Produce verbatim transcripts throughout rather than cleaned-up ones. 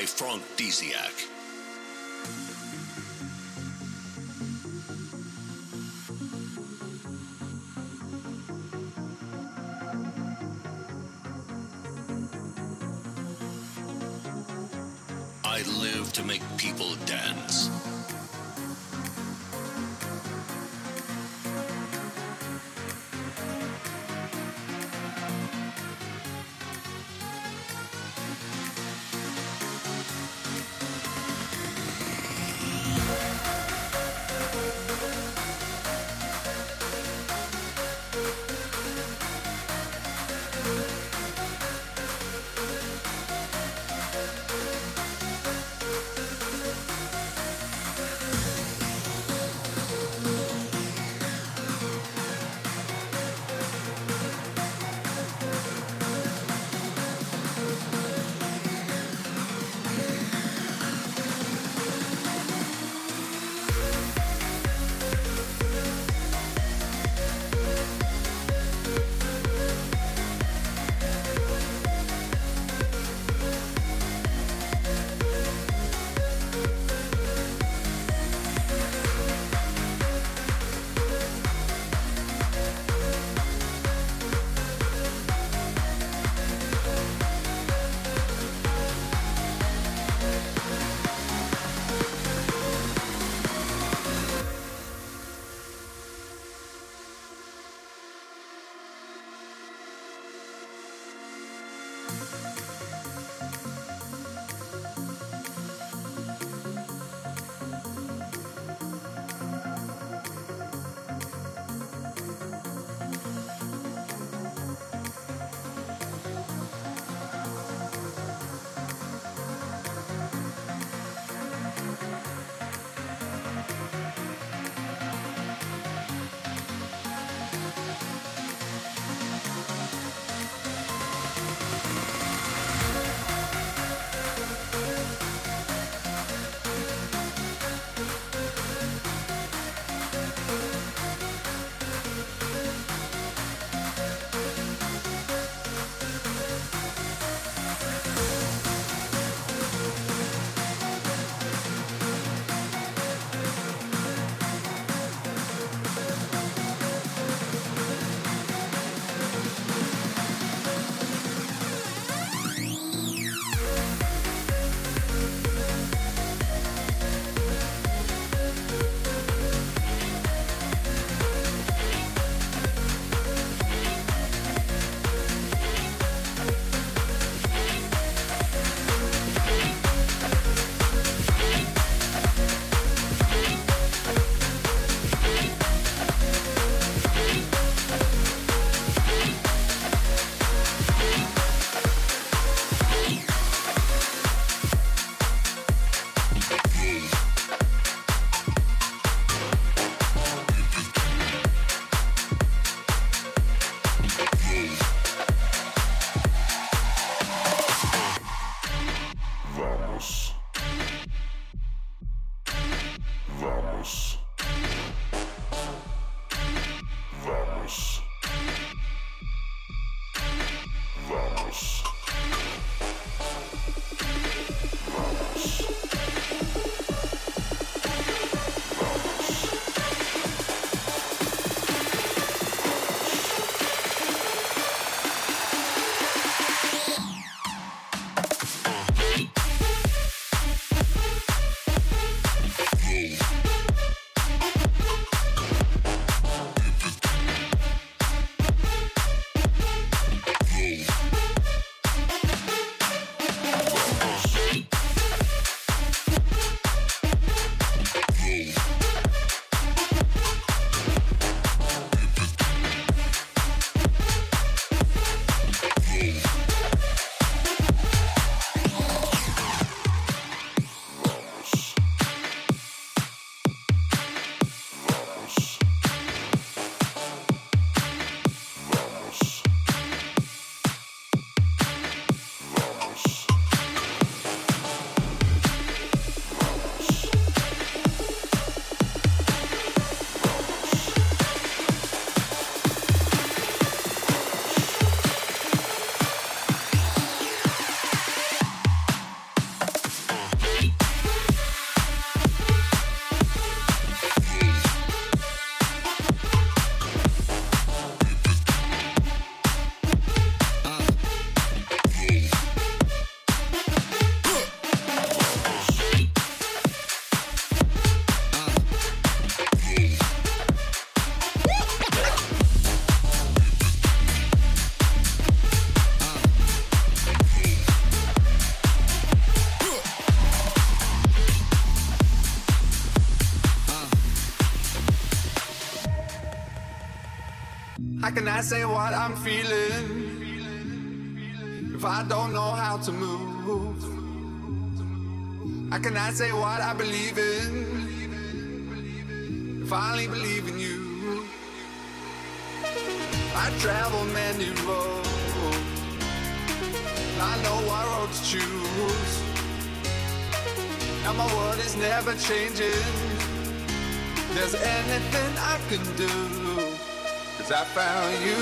by Franck Dyziak. I live to make people dance. How can I say what I'm feeling if I don't know how to move? How can I say what I believe in if I only believe in you? I travel many roads, I know what road to choose, and my world is never changing. There's anything I can do, 'cause I found you,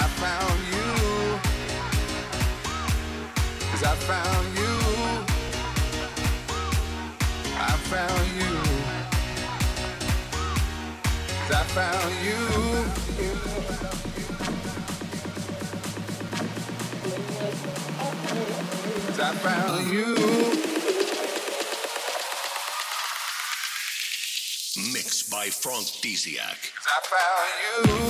I found you, 'cause I found you, I found you, 'cause I found you. Cause I found you. By Franck Dyziak. 'Cause I found you. Uh.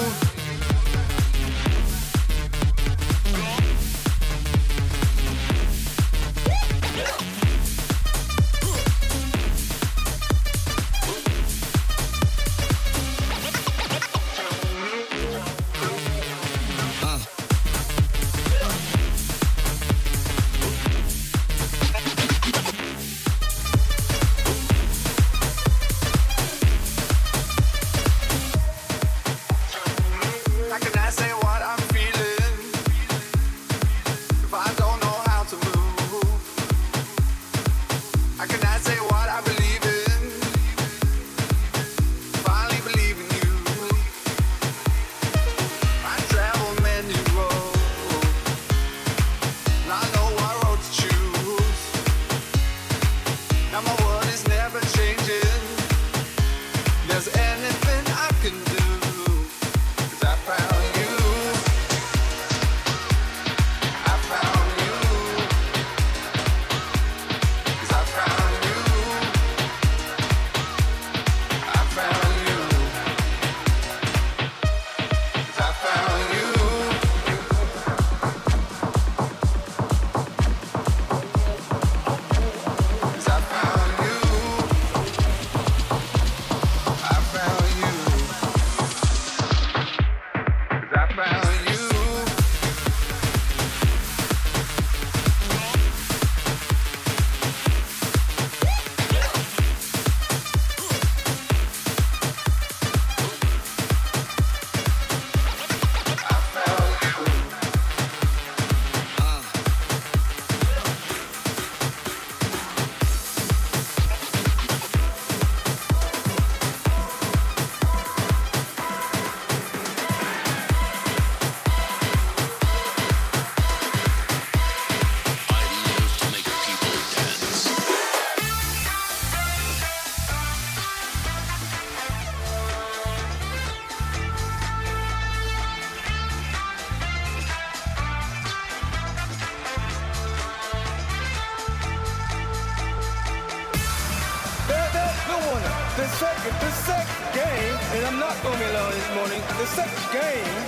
The second, the second game, and I'm not going to be alone this morning, the second game,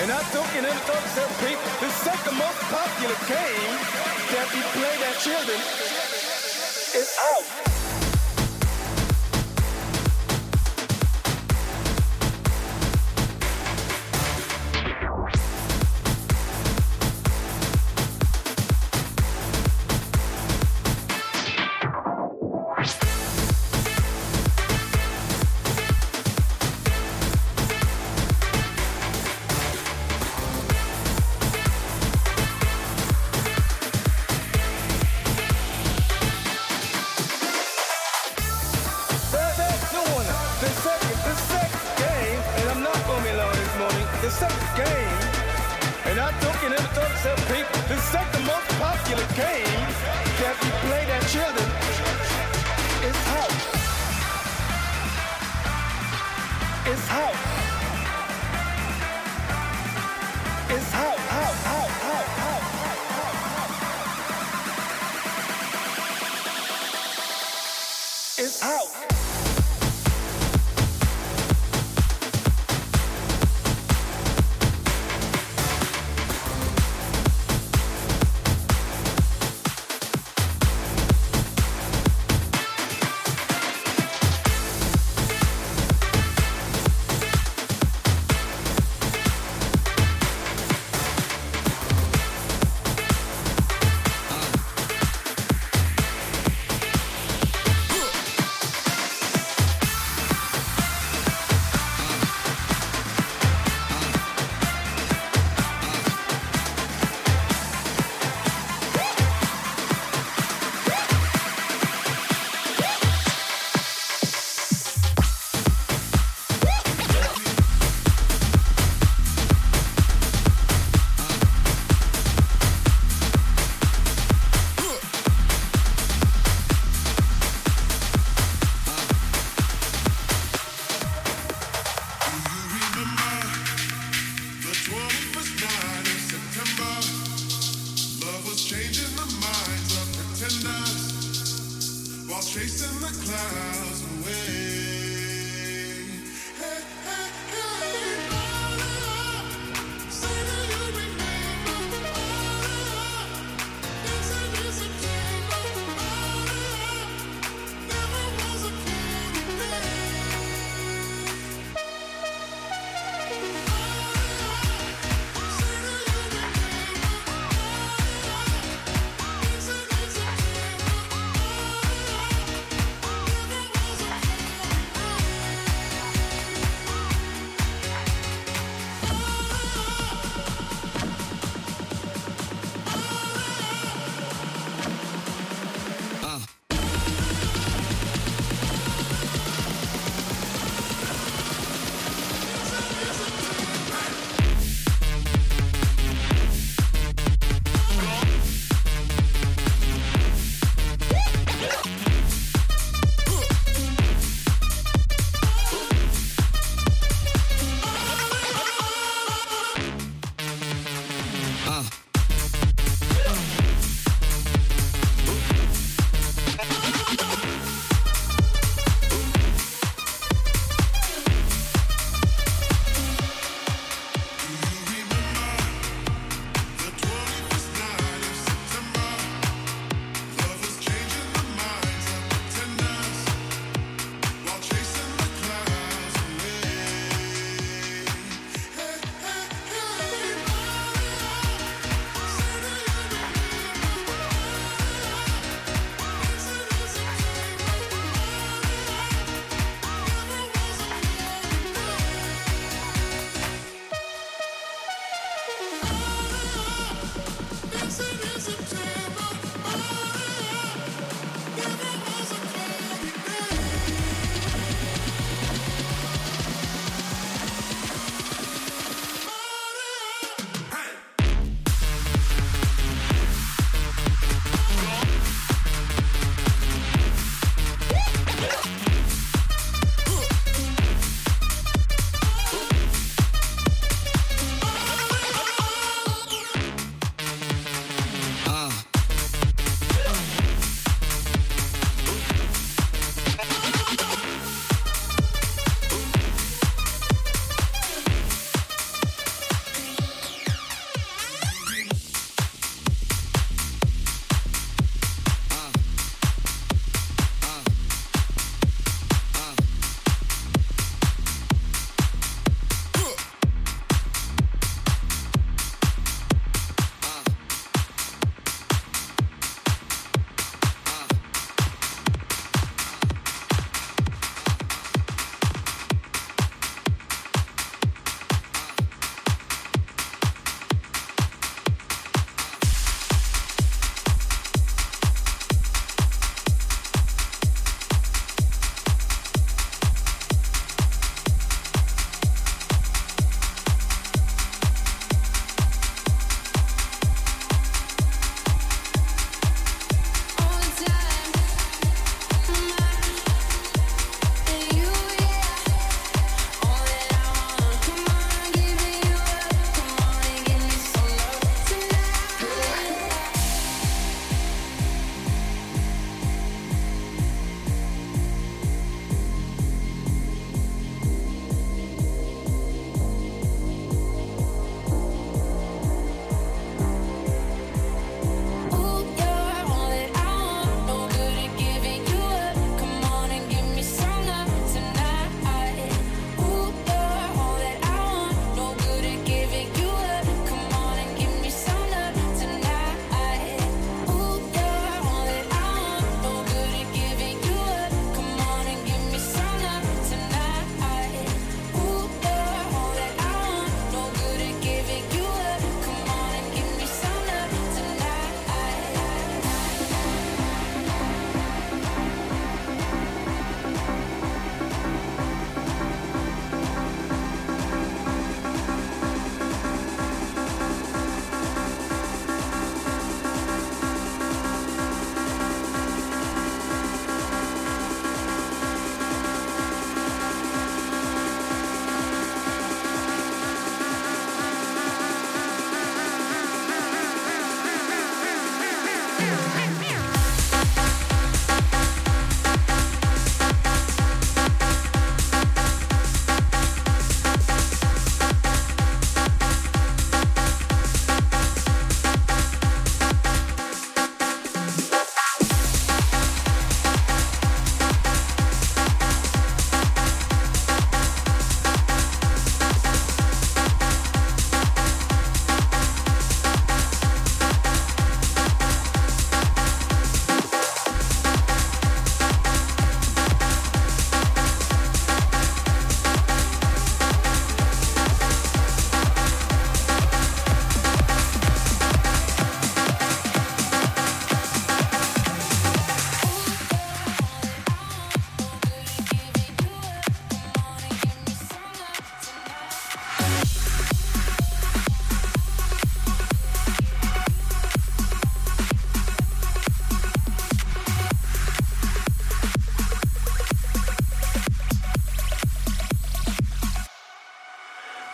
and I took it in the top seven people, the second most popular game that we play at children is out.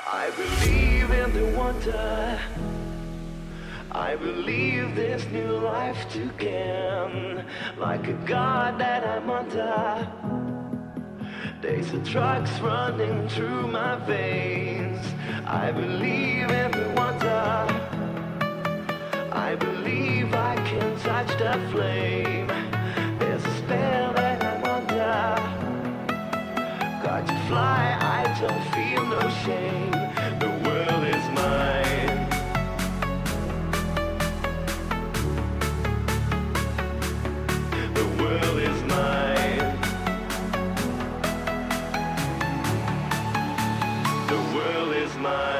I believe in the wonder, I believe this new life to gain. Like a god that I'm under, there's a drugs running through my veins. I believe in the wonder, I believe I can touch the flame. There's a spell that I'm under, got to fly, I don't feel no shame. The world is mine. The world is mine. The world is mine.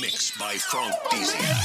Mixed by Franck Dyziak.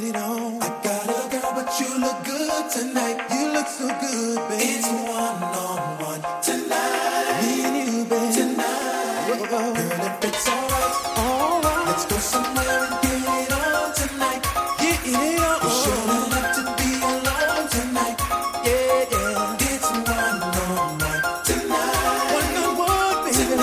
get it on. I got a girl, but you look good tonight. You look so good, baby. It's one on one tonight. Me and you, baby. Tonight. Whoa. Girl, if it's alright, alright. Let's go somewhere and get it on tonight. Get it on. We sure don't have to be alone tonight. Yeah, yeah. It's one on one tonight. One on one, baby. Tonight.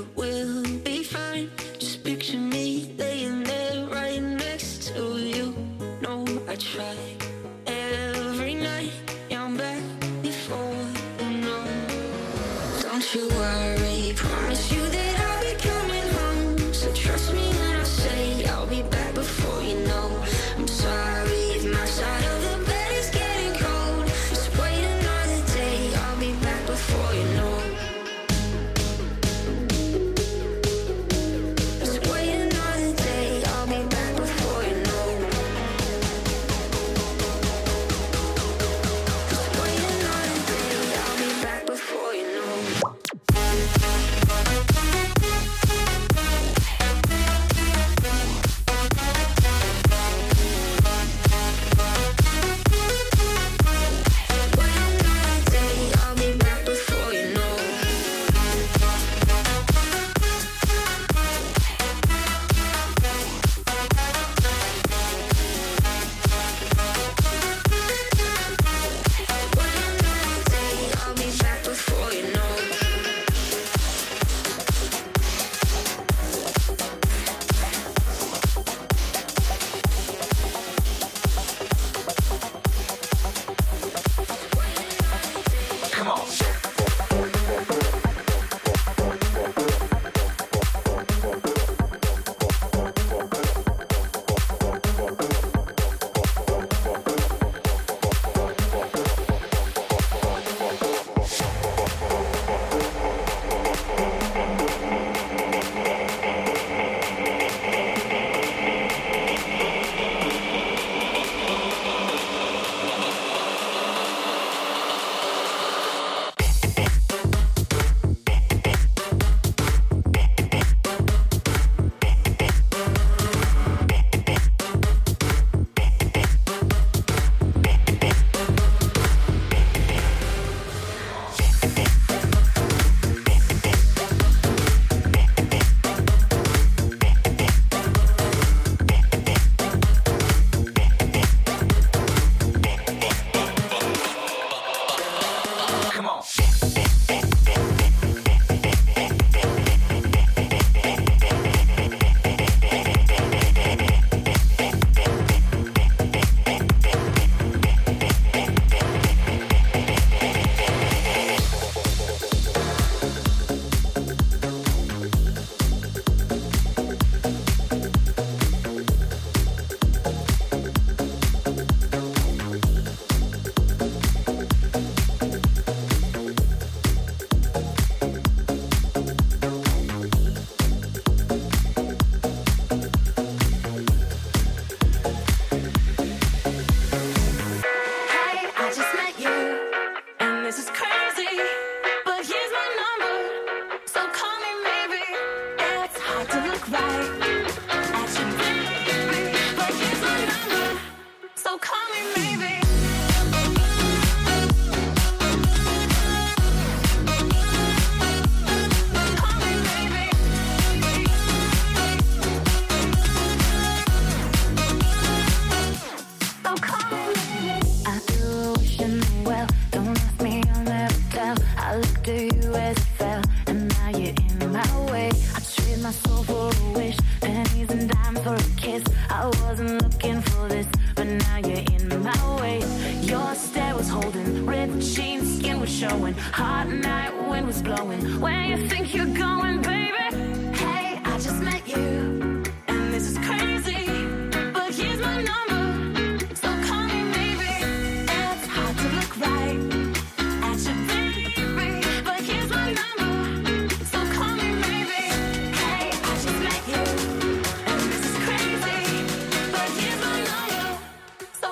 but we'll be fine. Just picture me laying there right next to you. No, I try every night. Yeah, I'm back before the night. Don't you worry, promise you that I'll be coming home. So trust me when I say I'll be back before you know. I'm sorry if my side of the bed is getting cold. Just wait another day, I'll be back before you know.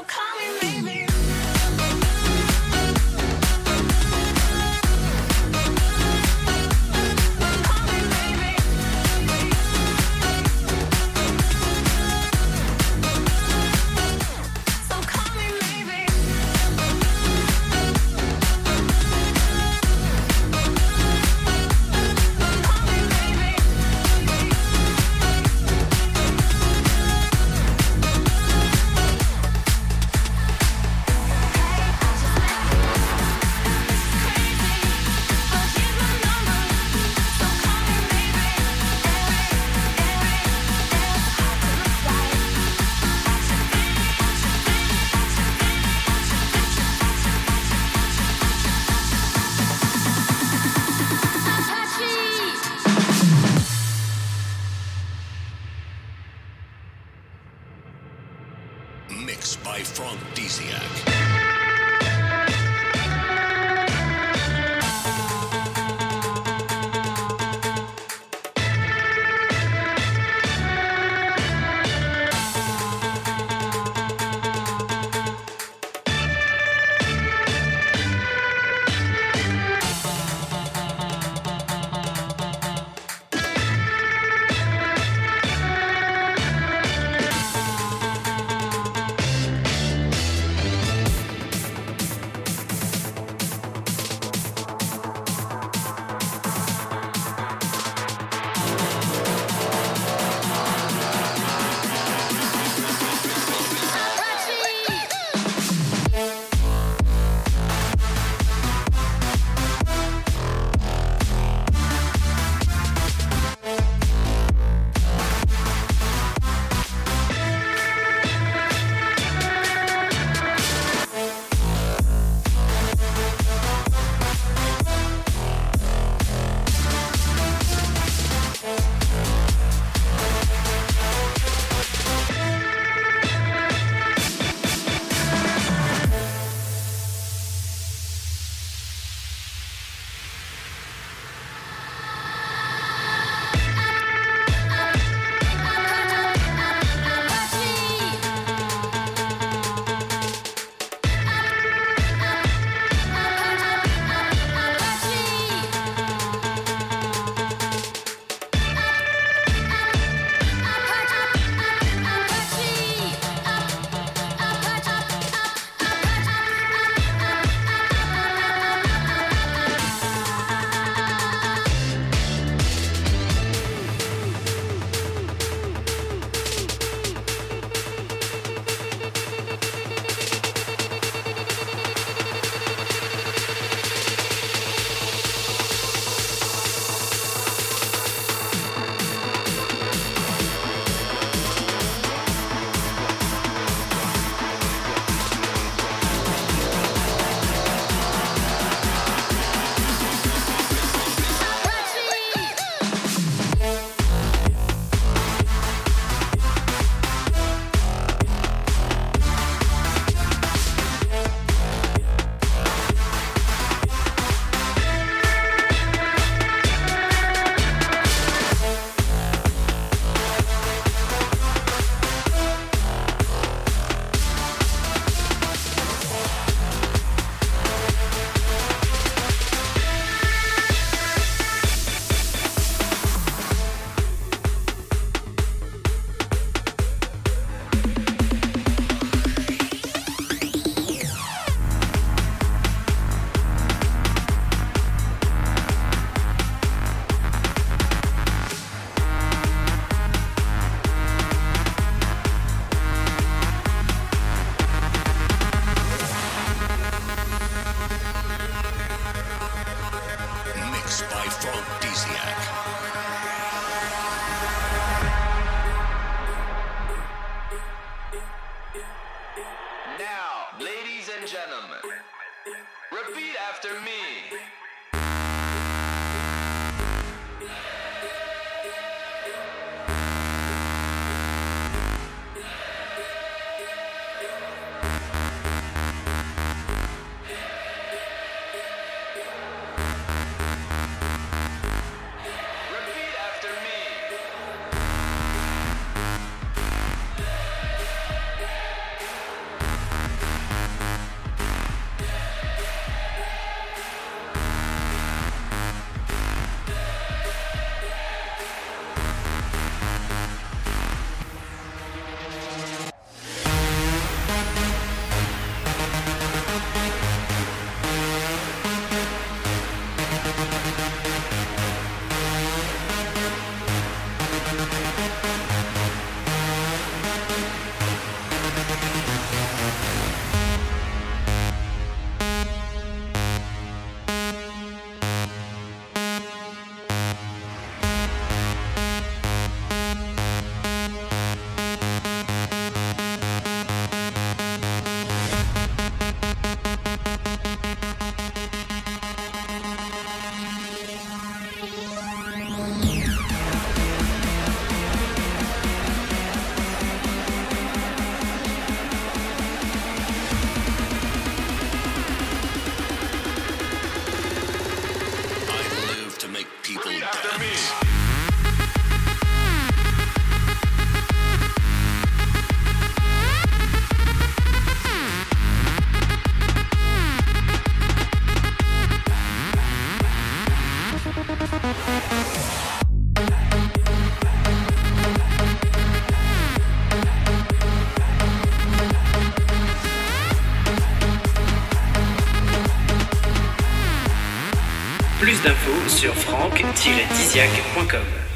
Call me by Franck Dyziak. plus d'infos sur franck dyziak point com.